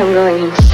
I'm going in.